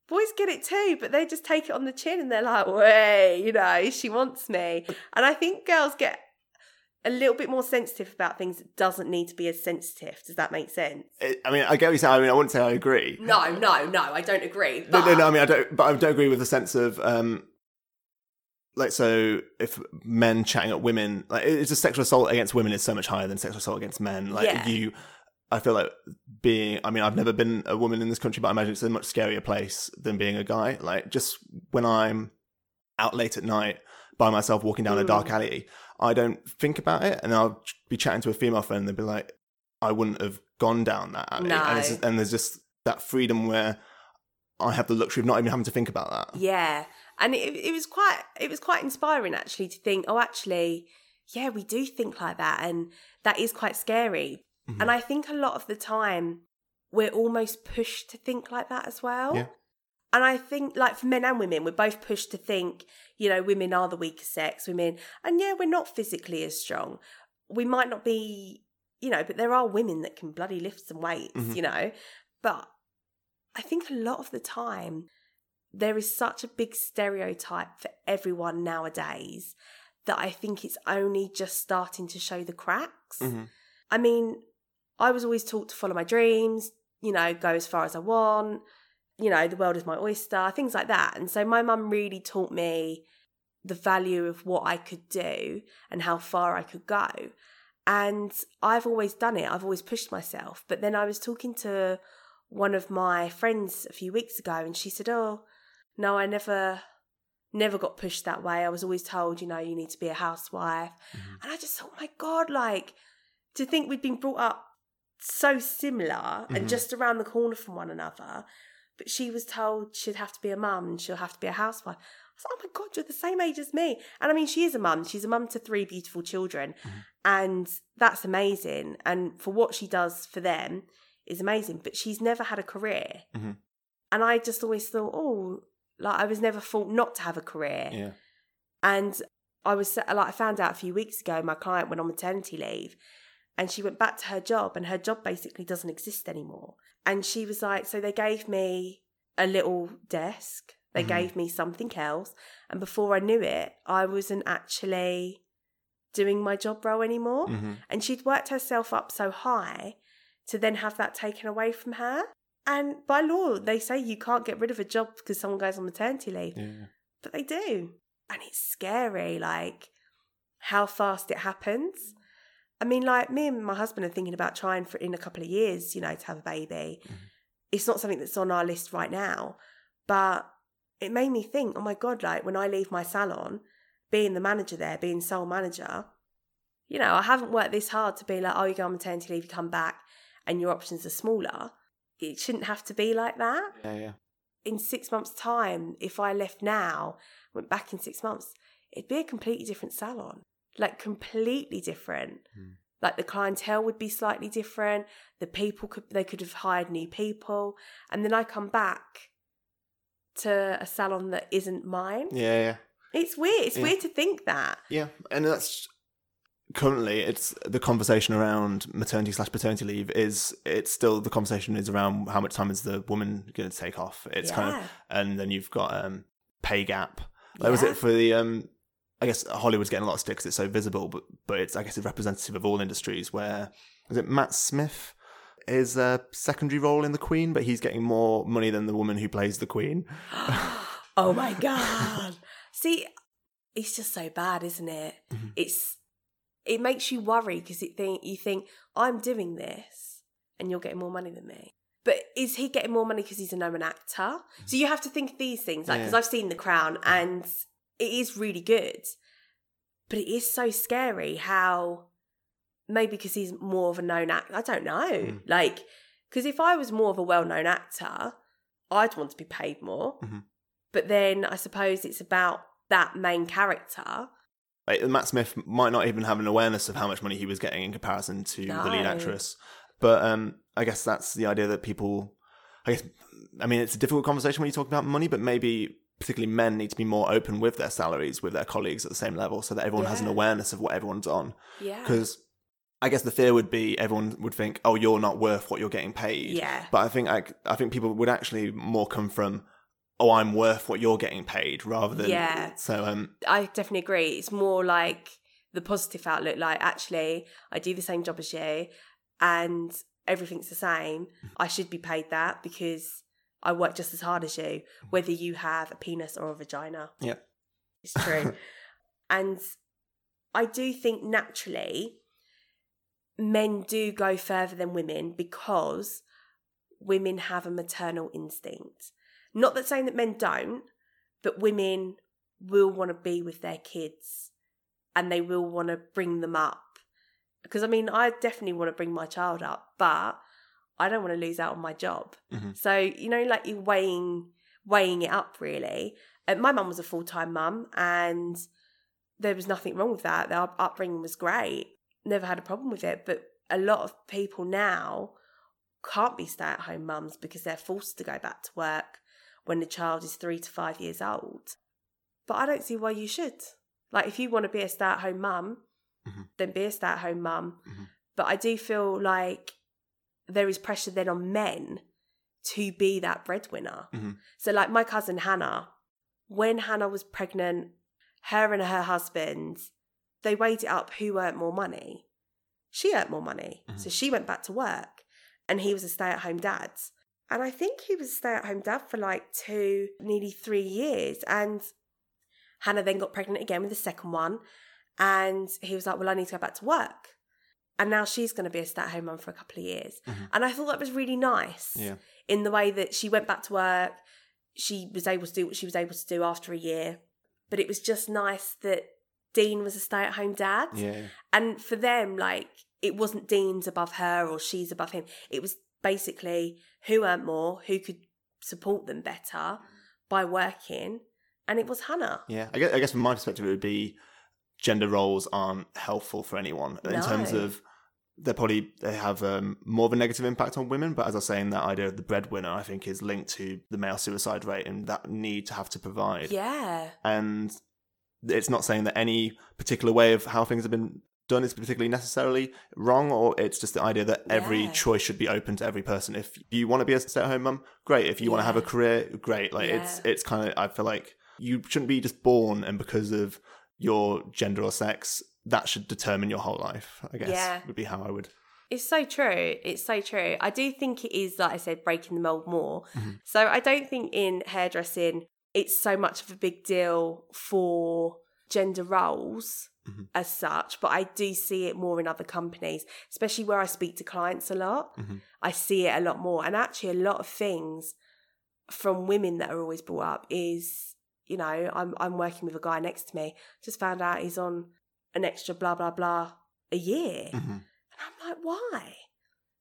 Boys get it too, but they just take it on the chin and they're like, "Way, you know, she wants me." And I think girls get a little bit more sensitive about things that doesn't need to be as sensitive. Does that make sense? It, I mean, I get what you're saying. I mean, I wouldn't say I agree. No, no, no, I don't agree. But... No, no, no, I mean, I don't, but I don't agree with the sense of, um, like, so if men chatting at women, like, it's just sexual assault against women is so much higher than sexual assault against men. Like, yeah. you... I feel like being, I mean, I've never been a woman in this country, but I imagine it's a much scarier place than being a guy. Like, just when I'm out late at night by myself walking down mm. a dark alley, I don't think about it. And I'll be chatting to a female friend and they'll be like, I wouldn't have gone down that alley. No. And, it's just, and there's just that freedom where I have the luxury of not even having to think about that. Yeah. And it, it was quite, it was quite inspiring actually to think, oh, actually, yeah, we do think like that. And that is quite scary. Mm-hmm. And I think a lot of the time we're almost pushed to think like that as well. Yeah. And I think like for men and women, we're both pushed to think, you know, women are the weaker sex, women. And yeah, we're not physically as strong. We might not be, you know, but there are women that can bloody lift some weights, mm-hmm. you know. But I think a lot of the time there is such a big stereotype for everyone nowadays that I think it's only just starting to show the cracks. Mm-hmm. I mean... I was always taught to follow my dreams, you know, go as far as I want, you know, the world is my oyster, things like that. And so my mum really taught me the value of what I could do and how far I could go. And I've always done it. I've always pushed myself. But then I was talking to one of my friends a few weeks ago and she said, oh, no, I never... never got pushed that way. I was always told, you know, you need to be a housewife. Mm-hmm. And I just thought, my God, like, to think we'd been brought up so similar mm-hmm. and just around the corner from one another, but she was told she'd have to be a mum and she'll have to be a housewife. I was like, oh my God, you're the same age as me. And I mean, she is a mum. She's a mum to three beautiful children mm-hmm. and that's amazing. And for what she does for them is amazing, but she's never had a career. Mm-hmm. And I just always thought, oh, like I was never thought not to have a career. Yeah. And I was like, I found out a few weeks ago, my client went on maternity leave. And she went back to her job and her job basically doesn't exist anymore. And she was like, so they gave me a little desk. They mm-hmm. gave me something else. And before I knew it, I wasn't actually doing my job role anymore. Mm-hmm. And she'd worked herself up so high to then have that taken away from her. And by law, they say you can't get rid of a job because someone goes on maternity leave. Yeah. But they do. And it's scary, like how fast it happens. I mean, like, me and my husband are thinking about trying for in a couple of years, you know, to have a baby. Mm-hmm. It's not something that's on our list right now, but it made me think, oh my God, like when I leave my salon, being the manager there, being sole manager, You know, I haven't worked this hard to be like, oh, you go on maternity leave, you come back, and your options are smaller. It shouldn't have to be like that. Yeah, yeah. In six months' time, if I left now, went back in six months, it'd be a completely different salon. Like, completely different. Mm. Like, the clientele would be slightly different. The people, could they could have hired new people. And then I come back to a salon that isn't mine. Yeah, yeah. It's weird. It's yeah. weird to think that. Yeah, and that's... Currently, it's the conversation around maternity slash paternity leave is it's still the conversation is around how much time is the woman going to take off. It's yeah. kind of, and then you've got um pay gap. That yeah. was it for the um. I guess Hollywood's getting a lot of stick because it's so visible, but but it's I guess it's representative of all industries. Where was it Matt Smith? His uh, secondary role in The Queen, but he's getting more money than the woman who plays the Queen. Oh my God! See, it's just so bad, isn't it? Mm-hmm. It's. It makes you worry because it think you think, I'm doing this and you're getting more money than me. But is he getting more money because he's a known actor? So you have to think of these things. Like, because yeah. I've seen The Crown and it is really good. But it is so scary how maybe because he's more of a known actor. I don't know. Mm. Like, because if I was more of a well-known actor, I'd want to be paid more. Mm-hmm. But then I suppose it's about that main character. Like, Matt Smith might not even have an awareness of how much money he was getting in comparison to no. the lead actress. But um, I guess that's the idea that people... I guess, I mean, it's a difficult conversation when you talk about money, but maybe particularly men need to be more open with their salaries, with their colleagues at the same level, so that everyone yeah. has an awareness of what everyone's on. Yeah. Because I guess the fear would be everyone would think, oh, you're not worth what you're getting paid. Yeah. But I think I, I think people would actually more come from... oh, I'm worth what you're getting paid, rather than... Yeah. So, um... I definitely agree. It's more like the positive outlook, like, actually, I do the same job as you, and everything's the same. I should be paid that because I work just as hard as you, whether you have a penis or a vagina. Yeah. It's true. And I do think, naturally, men do go further than women because women have a maternal instinct. Not that saying that men don't, but women will want to be with their kids and they will want to bring them up. Because, I mean, I definitely want to bring my child up, but I don't want to lose out on my job. Mm-hmm. So, you know, like you're weighing, weighing it up, really. And my mum was a full-time mum and there was nothing wrong with that. Their upbringing was great. Never had a problem with it. But a lot of people now can't be stay-at-home mums because they're forced to go back to work when the child is three to five years old. But I don't see why you should. Like, if you want to be a stay-at-home mum, mm-hmm. then be a stay-at-home mum. Mm-hmm. But I do feel like there is pressure then on men to be that breadwinner. Mm-hmm. So, like, my cousin Hannah, when Hannah was pregnant, her and her husband, they weighed it up who earned more money. She earned more money. Mm-hmm. So she went back to work and he was a stay-at-home dad. And I think he was a stay-at-home dad for like two, nearly three years. And Hannah then got pregnant again with the second one. And he was like, well, I need to go back to work. And now she's going to be a stay-at-home mum for a couple of years. Mm-hmm. And I thought that was really nice yeah. in the way that she went back to work. She was able to do what she was able to do after a year. But it was just nice that Dean was a stay-at-home dad. Yeah. And for them, like, it wasn't Dean's above her or she's above him. It was basically who earned more, who could support them better by working, and it was Hannah. Yeah, I guess, I guess from my perspective it would be gender roles aren't helpful for anyone. No. In terms of they probably they have um, more of a negative impact on women, but as I was saying, that idea of the breadwinner I think is linked to the male suicide rate and that need to have to provide. Yeah. And it's not saying that any particular way of how things have been done is particularly necessarily wrong, or it's just the idea that every yeah. choice should be open to every person. If you want to be a stay-at-home mum, great. If you yeah. want to have a career, great. Like yeah. it's it's kind of, I feel like you shouldn't be just born and because of your gender or sex that should determine your whole life, I guess yeah. would be how I would. It's so true. It's so true. I do think it is, like I said, breaking the mold more. Mm-hmm. So I don't think in hairdressing it's so much of a big deal for gender roles mm-hmm. as such, but I do see it more in other companies, especially where I speak to clients a lot. Mm-hmm. I see it a lot more, and actually a lot of things from women that are always brought up is, you know, I'm I'm working with a guy next to me, just found out he's on an extra blah blah blah a year. Mm-hmm. And I'm like, why?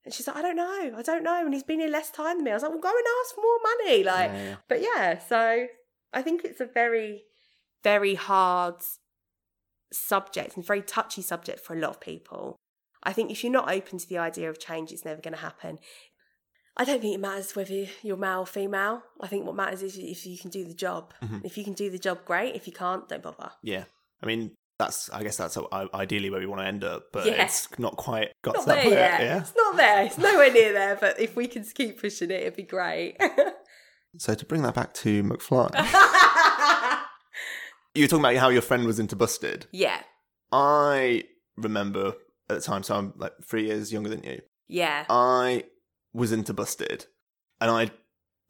And she's like, I don't know, I don't know. And he's been here less time than me. I was like, well, go and ask for more money. Like, yeah, yeah. But yeah, so I think it's a very, very hard subject and very touchy subject for a lot of people. I think if you're not open to the idea of change, it's never going to happen. I don't think it matters whether you're male or female. I think what matters is if you can do the job. Mm-hmm. If you can do the job, great. If you can't, don't bother. Yeah. I mean, that's, I guess that's ideally where we want to end up, but yeah. it's not quite got to that point yet. Yeah? It's not there. It's nowhere near there, but if we can keep pushing it, it'd be great. So to bring that back to McFly, you were talking about how your friend was into Busted. Yeah. I remember at the time, so I'm like three years younger than you. Yeah. I was into Busted, and I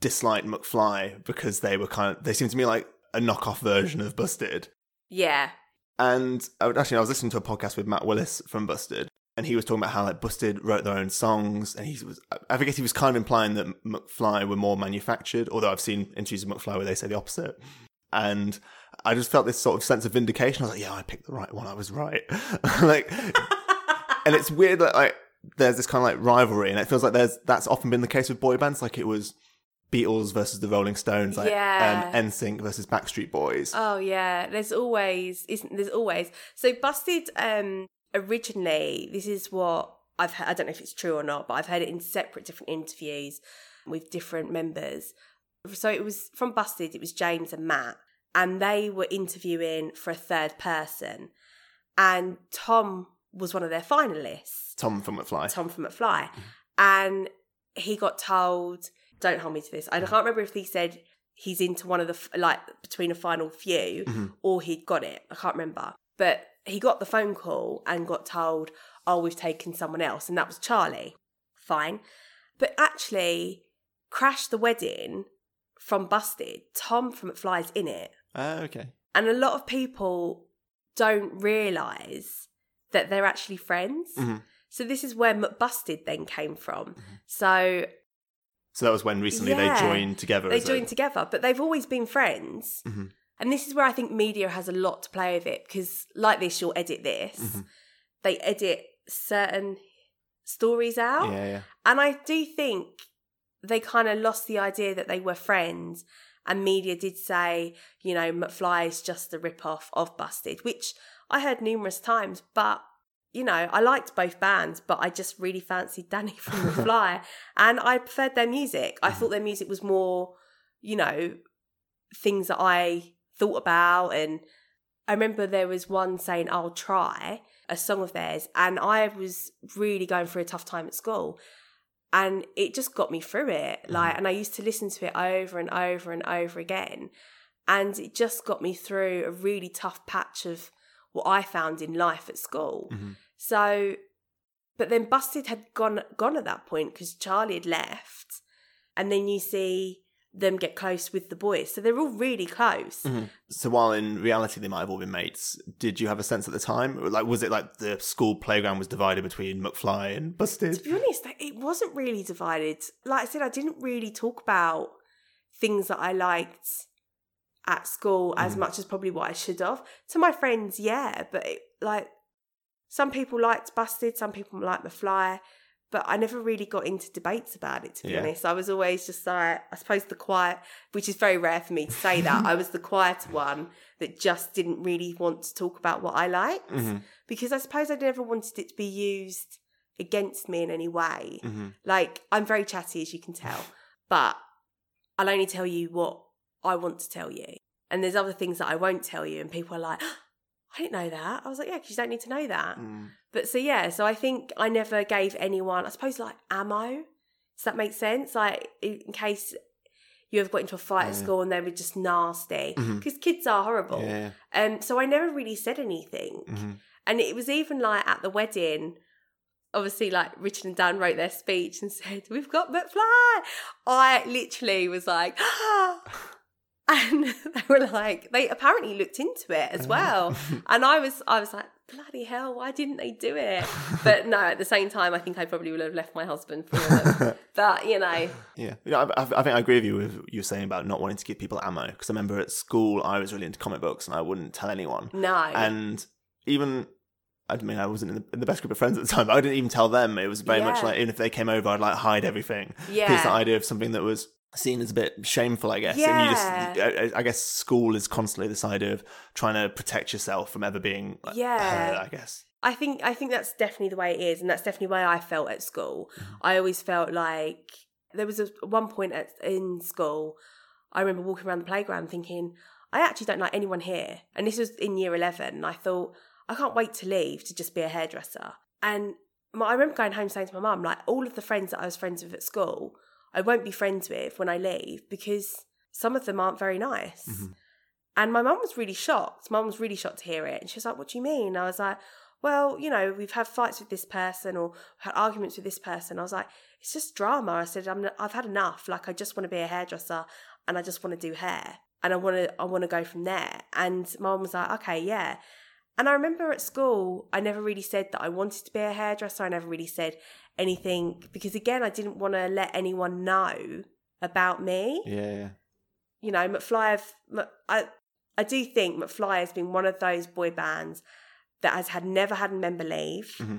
disliked McFly because they were kind of, they seemed to me like a knockoff version of Busted. Yeah. And I would, actually, I was listening to a podcast with Matt Willis from Busted, and he was talking about how like Busted wrote their own songs, and he was, I forget, he was kind of implying that McFly were more manufactured, although I've seen interviews of McFly where they say the opposite. And I just felt this sort of sense of vindication. I was like, yeah, I picked the right one. I was right. Like, and it's weird that like there's this kind of like rivalry, and it feels like there's that's often been the case with boy bands. Like it was Beatles versus the Rolling Stones, like yeah. um, N Sync versus Backstreet Boys. Oh yeah, there's always, isn't there's always. So Busted um, originally, this is what I've heard, I don't know if it's true or not, but I've heard it in separate different interviews with different members. So it was from Busted, it was James and Matt, and they were interviewing for a third person, and Tom was one of their finalists. Tom from McFly. Tom from McFly. And he got told, don't hold me to this, I can't remember if he said he's into one of the, like, between a final few, mm-hmm. or he'd got it. I can't remember. But he got the phone call and got told, oh, we've taken someone else. And that was Charlie. Fine. But actually, Crash the Wedding from Busted, Tom from McFly's in it. Oh, uh, okay. And a lot of people don't realise that they're actually friends. Mm-hmm. So this is where McBusted then came from. Mm-hmm. So... So that was when recently yeah, they joined together. They joined it? together, but they've always been friends. Mm-hmm. And this is where I think media has a lot to play with it, because like this, you'll edit this. Mm-hmm. They edit certain stories out. Yeah, yeah. And I do think they kind of lost the idea that they were friends, and media did say, you know, McFly is just a rip-off of Busted, which I heard numerous times, but... You know, I liked both bands, but I just really fancied Danny from McFly, and I preferred their music. I thought their music was more, you know, things that I thought about. And I remember there was one saying, I'll try, a song of theirs, and I was really going through a tough time at school, and it just got me through it. Like, and I used to listen to it over and over and over again, and it just got me through a really tough patch of what I found in life at school. Mm-hmm. So, but then Busted had gone gone at that point because Charlie had left, and then you see them get close with the boys. So they're all really close. Mm-hmm. So while in reality they might have all been mates, did you have a sense at the time? Like, was it like the school playground was divided between McFly and Busted? To be honest, it wasn't really divided. Like I said, I didn't really talk about things that I liked at school as mm. much as probably what I should have. To my friends, yeah, but it, like... Some people liked Busted, some people liked McFly, but I never really got into debates about it, to be yeah. honest. I was always just like, I suppose the quiet, which is very rare for me to say that, I was the quieter one that just didn't really want to talk about what I liked, mm-hmm. because I suppose I never wanted it to be used against me in any way. Mm-hmm. Like, I'm very chatty, as you can tell, but I'll only tell you what I want to tell you. And there's other things that I won't tell you, and people are like... I didn't know that. I was like, yeah, because you don't need to know that. Mm. But so, yeah, so I think I never gave anyone, I suppose, like, ammo. Does that make sense? Like, in case you ever got into a fight uh, at school and they were just nasty. Because mm-hmm. kids are horrible. Yeah. Um, so I never really said anything. Mm-hmm. And it was even, like, at the wedding, obviously, like, Richard and Dan wrote their speech and said, we've got McFly. I literally was like, ah. And they were like, they apparently looked into it as well. And I was I was like, bloody hell, why didn't they do it? But no, at the same time, I think I probably would have left my husband for them. But, you know. Yeah, you know, I, I think I agree with you with you saying about not wanting to give people ammo. Because I remember at school, I was really into comic books and I wouldn't tell anyone. No. And even I mean, I wasn't in the, in the best group of friends at the time, but I didn't even tell them. It was very yeah. much like, even if they came over, I'd like hide everything. Yeah. Because the idea of something that was seen as a bit shameful, I guess. Yeah. And you just, I, I guess school is constantly this idea of trying to protect yourself from ever being like, yeah. hurt, I guess. I think, I think that's definitely the way it is. And that's definitely the way I felt at school. Mm-hmm. I always felt like there was a, one point at, in school, I remember walking around the playground thinking, I actually don't like anyone here. And this was in year eleven. And I thought, I can't wait to leave to just be a hairdresser. And my, I remember going home saying to my mum, like, all of the friends that I was friends with at school, I won't be friends with when I leave because some of them aren't very nice. Mm-hmm. And my mum was really shocked. Mum was really shocked to hear it. And she was like, what do you mean? And I was like, well, you know, we've had fights with this person or had arguments with this person. I was like, it's just drama. I said, I'm, I've had enough. Like, I just want to be a hairdresser and I just want to do hair. And I want to I want to go from there. And my mum was like, okay, yeah. And I remember at school, I never really said that I wanted to be a hairdresser. I never really said anything because, again, I didn't want to let anyone know about me. Yeah. You know, McFly, I, I do think McFly has been one of those boy bands that has had never had a member leave. Mm-hmm.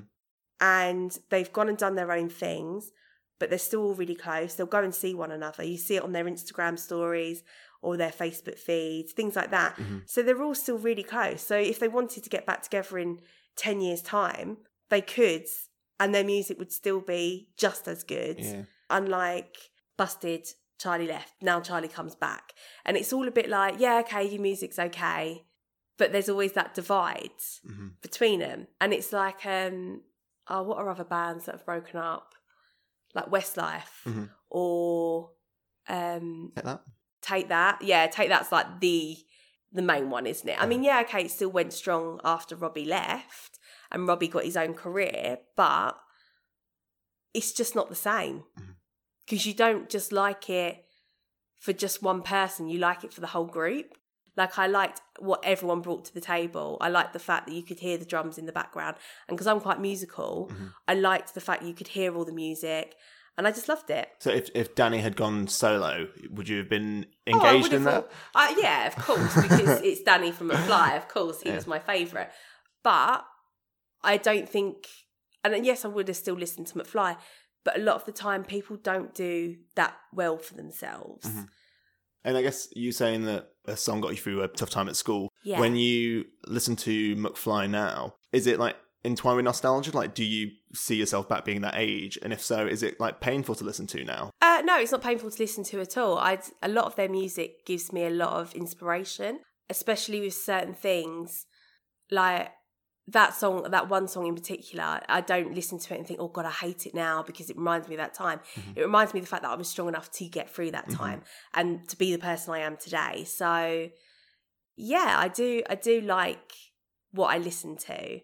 And they've gone and done their own things, but they're still all really close. They'll go and see one another. You see it on their Instagram stories or their Facebook feeds, things like that. Mm-hmm. So they're all still really close. So if they wanted to get back together in ten years' time, they could, and their music would still be just as good. Yeah. Unlike Busted, Charlie left, now Charlie comes back. And it's all a bit like, yeah, okay, your music's okay, but there's always that divide mm-hmm. between them. And it's like, um, oh, what are other bands that have broken up? Like Westlife mm-hmm. or... Um, Take That? Take That. Yeah, Take That's like the the main one, isn't it? I mean, yeah, okay, it still went strong after Robbie left and Robbie got his own career, but it's just not the same because you don't just like it for just one person. You like it for the whole group. Like, I liked what everyone brought to the table. I liked the fact that you could hear the drums in the background. And because I'm quite musical, mm-hmm. I liked the fact you could hear all the music. And I just loved it. So if, if Danny had gone solo, would you have been engaged oh, in that? Uh, yeah, of course, because it's Danny from McFly. Of course, he yeah. was my favourite. But I don't think... And yes, I would have still listened to McFly, but a lot of the time people don't do that well for themselves. Mm-hmm. And I guess you saying that a song got you through a tough time at school. Yeah. When you listen to McFly now, is it like... entwined with nostalgia? Like, do you see yourself back being that age? And if so, is it like painful to listen to now? Uh, no, it's not painful to listen to at all. I'd, a lot of their music gives me a lot of inspiration, especially with certain things. Like that song, that one song in particular, I don't listen to it and think, oh God, I hate it now because it reminds me of that time. Mm-hmm. It reminds me of the fact that I was strong enough to get through that mm-hmm. time and to be the person I am today. So yeah, I do, I do like what I listen to.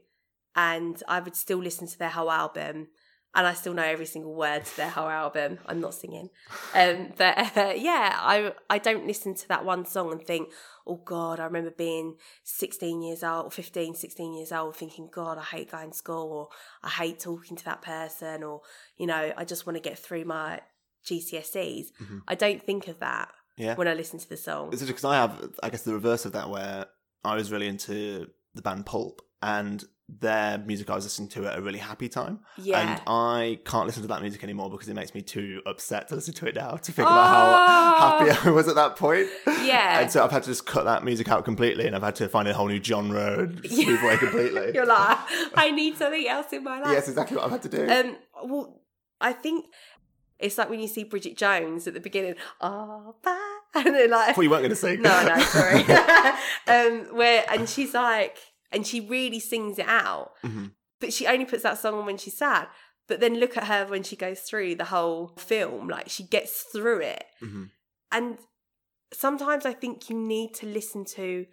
And I would still listen to their whole album, and I still know every single word to their whole album. I'm not singing. Um, but uh, yeah, I I don't listen to that one song and think, oh God, I remember being sixteen years old, or fifteen, sixteen years old, thinking, God, I hate going to school, or I hate talking to that person, or, you know, I just want to get through my G C S Es. Mm-hmm. I don't think of that yeah. when I listen to the song. It's because I have, I guess, the reverse of that, where I was really into the band Pulp, and their music I was listening to at a really happy time. Yeah. And I can't listen to that music anymore because it makes me too upset to listen to it now, to think oh! about how happy I was at that point. Yeah. And so I've had to just cut that music out completely, and I've had to find a whole new genre and yeah. move away completely. You're like, I need something else in my life. Yes, exactly what I've had to do. Um, well, I think it's like when you see Bridget Jones at the beginning, oh, bye. And they're like... I thought you weren't going to sing. No, no, sorry. um, where And she's like... And she really sings it out. Mm-hmm. But she only puts that song on when she's sad. But then look at her when she goes through the whole film. Like, she gets through it. Mm-hmm. And sometimes I think you need to listen to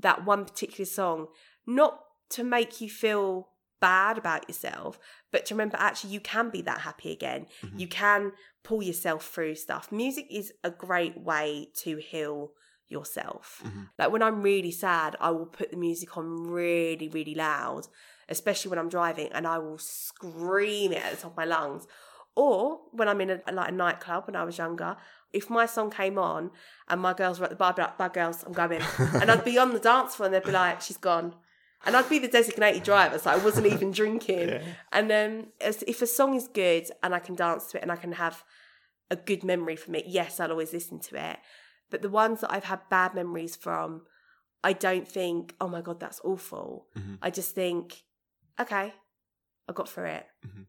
that one particular song, not to make you feel bad about yourself, but to remember, actually, you can be that happy again. Mm-hmm. You can pull yourself through stuff. Music is a great way to heal yourself. Mm-hmm. Like, when I'm really sad, I will put the music on really, really loud, especially when I'm driving, and I will scream it at the top of my lungs. Or when I'm in a, like a nightclub when I was younger, if my song came on and my girls were at the bar, I'd be like, bye girls, I'm going. And I'd be on the dance floor and they'd be like, she's gone. And I'd be the designated driver, so I wasn't even drinking. Yeah. And um, as, if a song is good and I can dance to it and I can have a good memory from it, yes, I'll always listen to it. But the ones that I've had bad memories from, I don't think, oh my God, that's awful. Mm-hmm. I just think, okay, I got through it. Mm-hmm.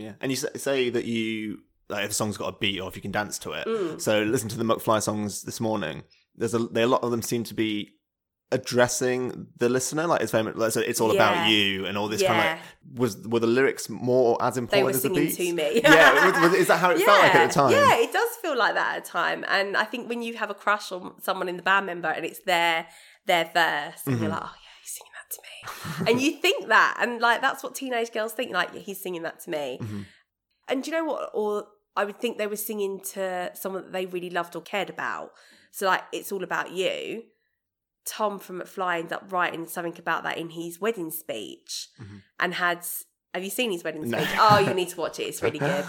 Yeah. And you say that you, like, if a song's got a beat or if you can dance to it. Mm. So listen to the McFly songs this morning. There's a, there, a lot of them seem to be addressing the listener, like it's very much, like, so it's all yeah. about you and all this yeah. kind of like, was were the lyrics more as important as the beats? They were singing to me. Yeah, was, was, is that how it yeah. felt like at the time? Yeah, it does feel like that at the time. And I think when you have a crush on someone in the band member and it's their their verse, and mm-hmm. you're like, oh yeah, he's singing that to me, and you think that, and like that's what teenage girls think, like yeah, he's singing that to me, mm-hmm. and do you know what? Or I would think they were singing to someone that they really loved or cared about. So like, it's all about you. Tom from McFly ended up writing something about that in his wedding speech mm-hmm. and had, have you seen his wedding speech? No. Oh, you need to watch it. It's really good.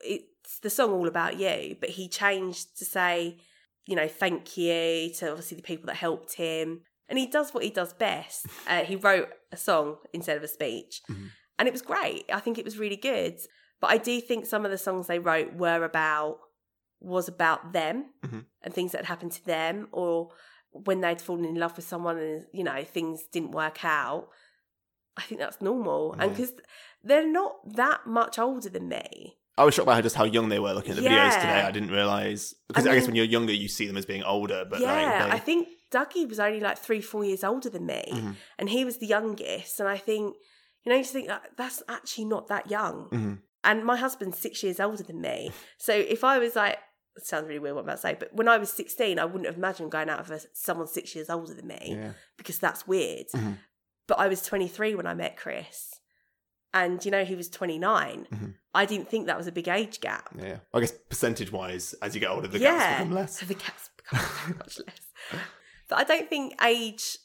It's the song All About You, but he changed to say, you know, thank you to obviously the people that helped him. And he does what he does best. Uh, he wrote a song instead of a speech mm-hmm. and it was great. I think it was really good. But I do think some of the songs they wrote were about, was about them mm-hmm. and things that had happened to them, or when they'd fallen in love with someone and, you know, things didn't work out. I think that's normal. Yeah. And because they're not that much older than me. I was shocked by just how young they were looking at the yeah. videos today. I didn't realise. Because I, mean, I guess when you're younger, you see them as being older. But yeah, like they... I think Dougie was only like three, four years older than me. Mm-hmm. And he was the youngest. And I think, you know, you just think that's actually not that young. Mm-hmm. And my husband's six years older than me. So if I was like, it sounds really weird what I'm about to say, but when I was sixteen, I wouldn't have imagined going out with someone six years older than me yeah. because that's weird. Mm-hmm. But I was twenty-three when I met Chris, and you know, he was twenty-nine. Mm-hmm. I didn't think that was a big age gap. Yeah, I guess percentage-wise, as you get older, the yeah. gaps become less. The gaps become very much less. But I don't think age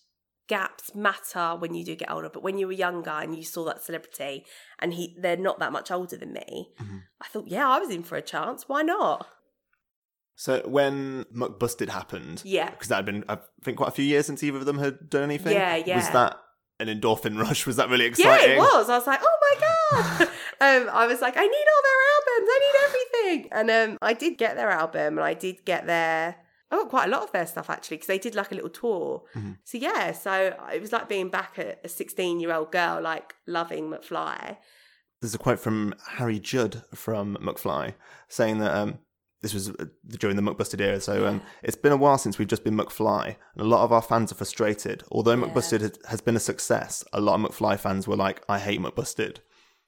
gaps matter when you do get older. But when you were younger and you saw that celebrity, and he they're not that much older than me, mm-hmm. I thought, yeah, I was in for a chance. Why not? So when McBusted happened, yeah, because that had been, I think, quite a few years since either of them had done anything. Yeah, yeah. Was that an endorphin rush? Was that really exciting? Yeah, it was. I was like, oh my God. um, I was like, I need all their albums. I need everything. And um, I did get their album, and I did get their, I got quite a lot of their stuff actually, because they did like a little tour. Mm-hmm. So yeah, so it was like being back a sixteen-year-old girl, like loving McFly. There's a quote from Harry Judd from McFly saying that, um, this was during the McBusted era, so um, yeah. it's been a while since we've just been McFly, and a lot of our fans are frustrated. Although yeah. McBusted has been a success, a lot of McFly fans were like, I hate McBusted.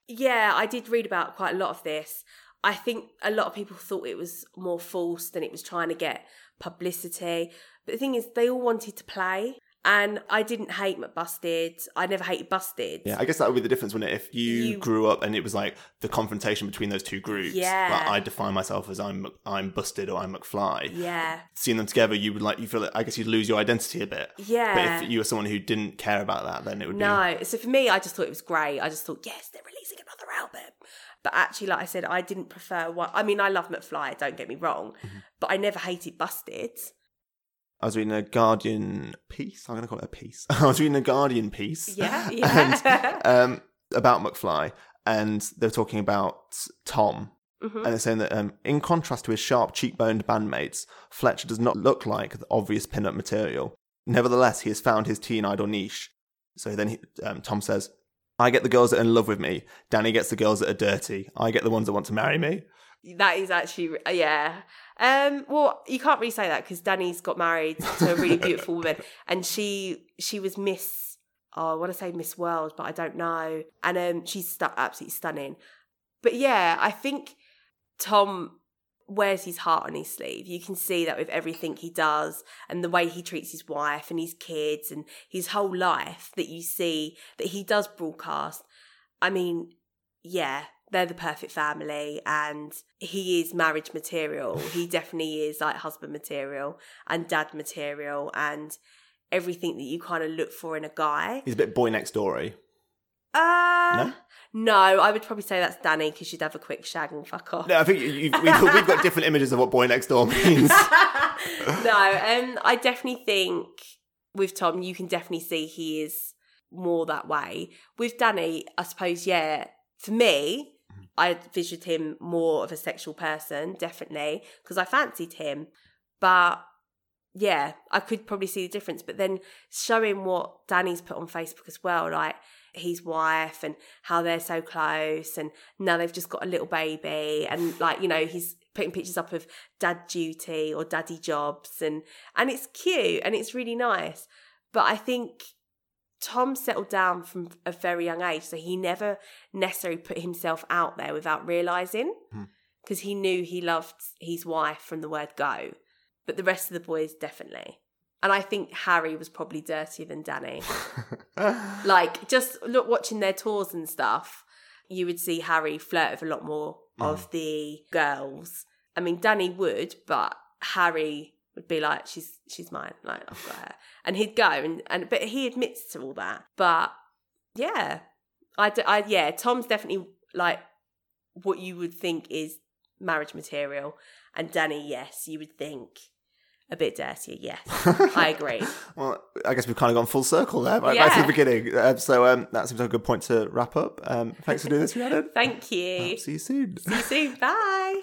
Yeah, I did read about quite a lot of this. I think a lot of people thought it was more false than it was trying to get publicity. But the thing is, they all wanted to play, and I didn't hate McBusted. I never hated Busted. Yeah, I guess that would be the difference, wouldn't it? If you, you grew up and it was like the confrontation between those two groups. Yeah. Like, I define myself as I'm I'm Busted or I'm McFly. Yeah. Seeing them together, you would like, you feel like, I guess you'd lose your identity a bit. Yeah. But if you were someone who didn't care about that, then it would no. be... No, so for me, I just thought it was great. I just thought, yes, they're releasing another album. But actually, like I said, I didn't prefer one. I mean, I love McFly, don't get me wrong, mm-hmm. but I never hated Busted. I was reading a Guardian piece. I'm going to call it a piece. I was reading a Guardian piece. Yeah, yeah. And, um, about McFly. And they're talking about Tom. Mm-hmm. And they're saying that um, in contrast to his sharp cheekboned bandmates, Fletcher does not look like the obvious pin-up material. Nevertheless, he has found his teen idol niche. So then he, um, Tom says, I get the girls that are in love with me. Danny gets the girls that are dirty. I get the ones that want to marry me. That is actually, yeah. Um, well, you can't really say that because Danny's got married to a really beautiful woman, and she she was Miss, oh, I want to say Miss World, but I don't know. And um, she's stu- absolutely stunning. But yeah, I think Tom wears his heart on his sleeve. You can see that with everything he does and the way he treats his wife and his kids and his whole life, that you see that he does broadcast. I mean, yeah. They're the perfect family, and he is marriage material. He definitely is like husband material and dad material and everything that you kind of look for in a guy. He's a bit boy next door-y. Uh, no? No, I would probably say that's Danny, because you'd have a quick shag and fuck off. No, I think you've, we've, we've got different images of what boy next door means. No, um, I definitely think with Tom, you can definitely see he is more that way. With Danny, I suppose, yeah, for me, I envisioned him more of a sexual person, definitely, because I fancied him. But yeah, I could probably see the difference. But then showing what Danny's put on Facebook as well, like his wife and how they're so close, and now they've just got a little baby, and like, you know, he's putting pictures up of dad duty or daddy jobs, and and it's cute and it's really nice. But I think Tom settled down from a very young age, so he never necessarily put himself out there without realising, because mm. he knew he loved his wife from the word go. But the rest of the boys, definitely. And I think Harry was probably dirtier than Danny. Like, just look, watching their tours and stuff, you would see Harry flirt with a lot more mm. of the girls. I mean, Danny would, but Harry would be like, she's she's mine, like, I've got her. And he'd go, and, and but he admits to all that. But, yeah. I, d- I yeah, Tom's definitely, like, what you would think is marriage material. And Danny, yes, you would think a bit dirtier, yes. I agree. Well, I guess we've kind of gone full circle there, right yeah. back to the beginning. Um, so um, that seems like a good point to wrap up. Um, thanks for doing this, Rhiannon. Thank you. I'll see you soon. See you soon. Bye.